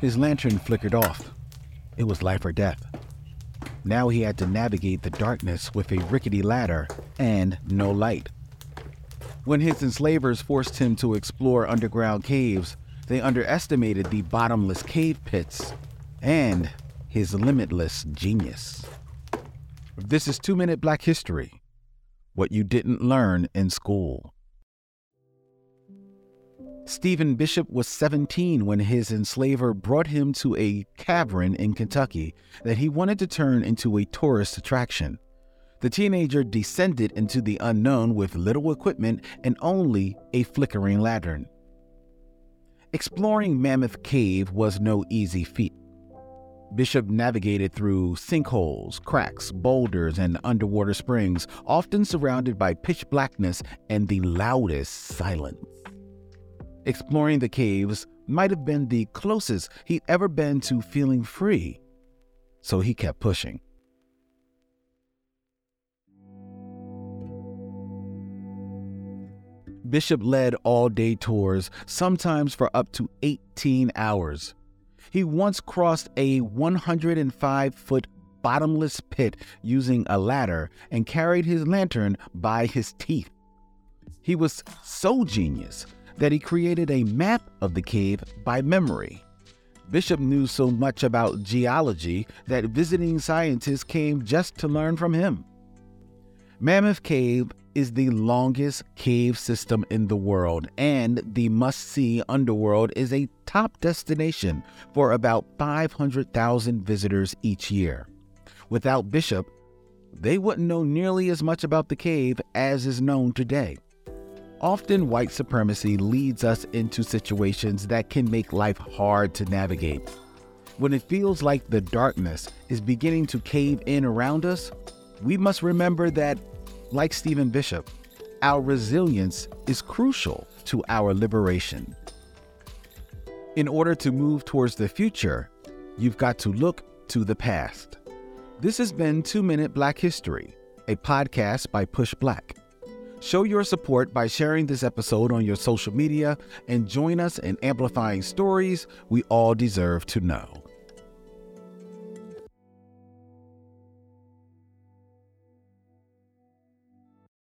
His lantern flickered off. It was life or death. Now he had to navigate the darkness with a rickety ladder and no light. When his enslavers forced him to explore underground caves, they underestimated the bottomless cave pits and his limitless genius. This is 2 Minute Black History, what you didn't learn in school. Stephen Bishop was 17 when his enslaver brought him to a cavern in Kentucky that he wanted to turn into a tourist attraction. The teenager descended into the unknown with little equipment and only a flickering lantern. Exploring Mammoth Cave was no easy feat. Bishop navigated through sinkholes, cracks, boulders, and underwater springs, often surrounded by pitch blackness and the loudest silence. Exploring the caves might have been the closest he'd ever been to feeling free, so he kept pushing. Bishop led all-day tours, sometimes for up to 18 hours. He once crossed a 105-foot bottomless pit using a ladder and carried his lantern by his teeth. He was so genius that he created a map of the cave by memory. Bishop knew so much about geology that visiting scientists came just to learn from him. Mammoth Cave is the longest cave system in the world, and the must-see underworld is a top destination for about 500,000 visitors each year. Without Bishop, they wouldn't know nearly as much about the cave as is known today. Often, white supremacy leads us into situations that can make life hard to navigate. When it feels like the darkness is beginning to cave in around us, we must remember that, like Stephen Bishop, our resilience is crucial to our liberation. In order to move towards the future, you've got to look to the past. This has been 2 Minute Black History, a podcast by Push Black. Show your support by sharing this episode on your social media and join us in amplifying stories we all deserve to know.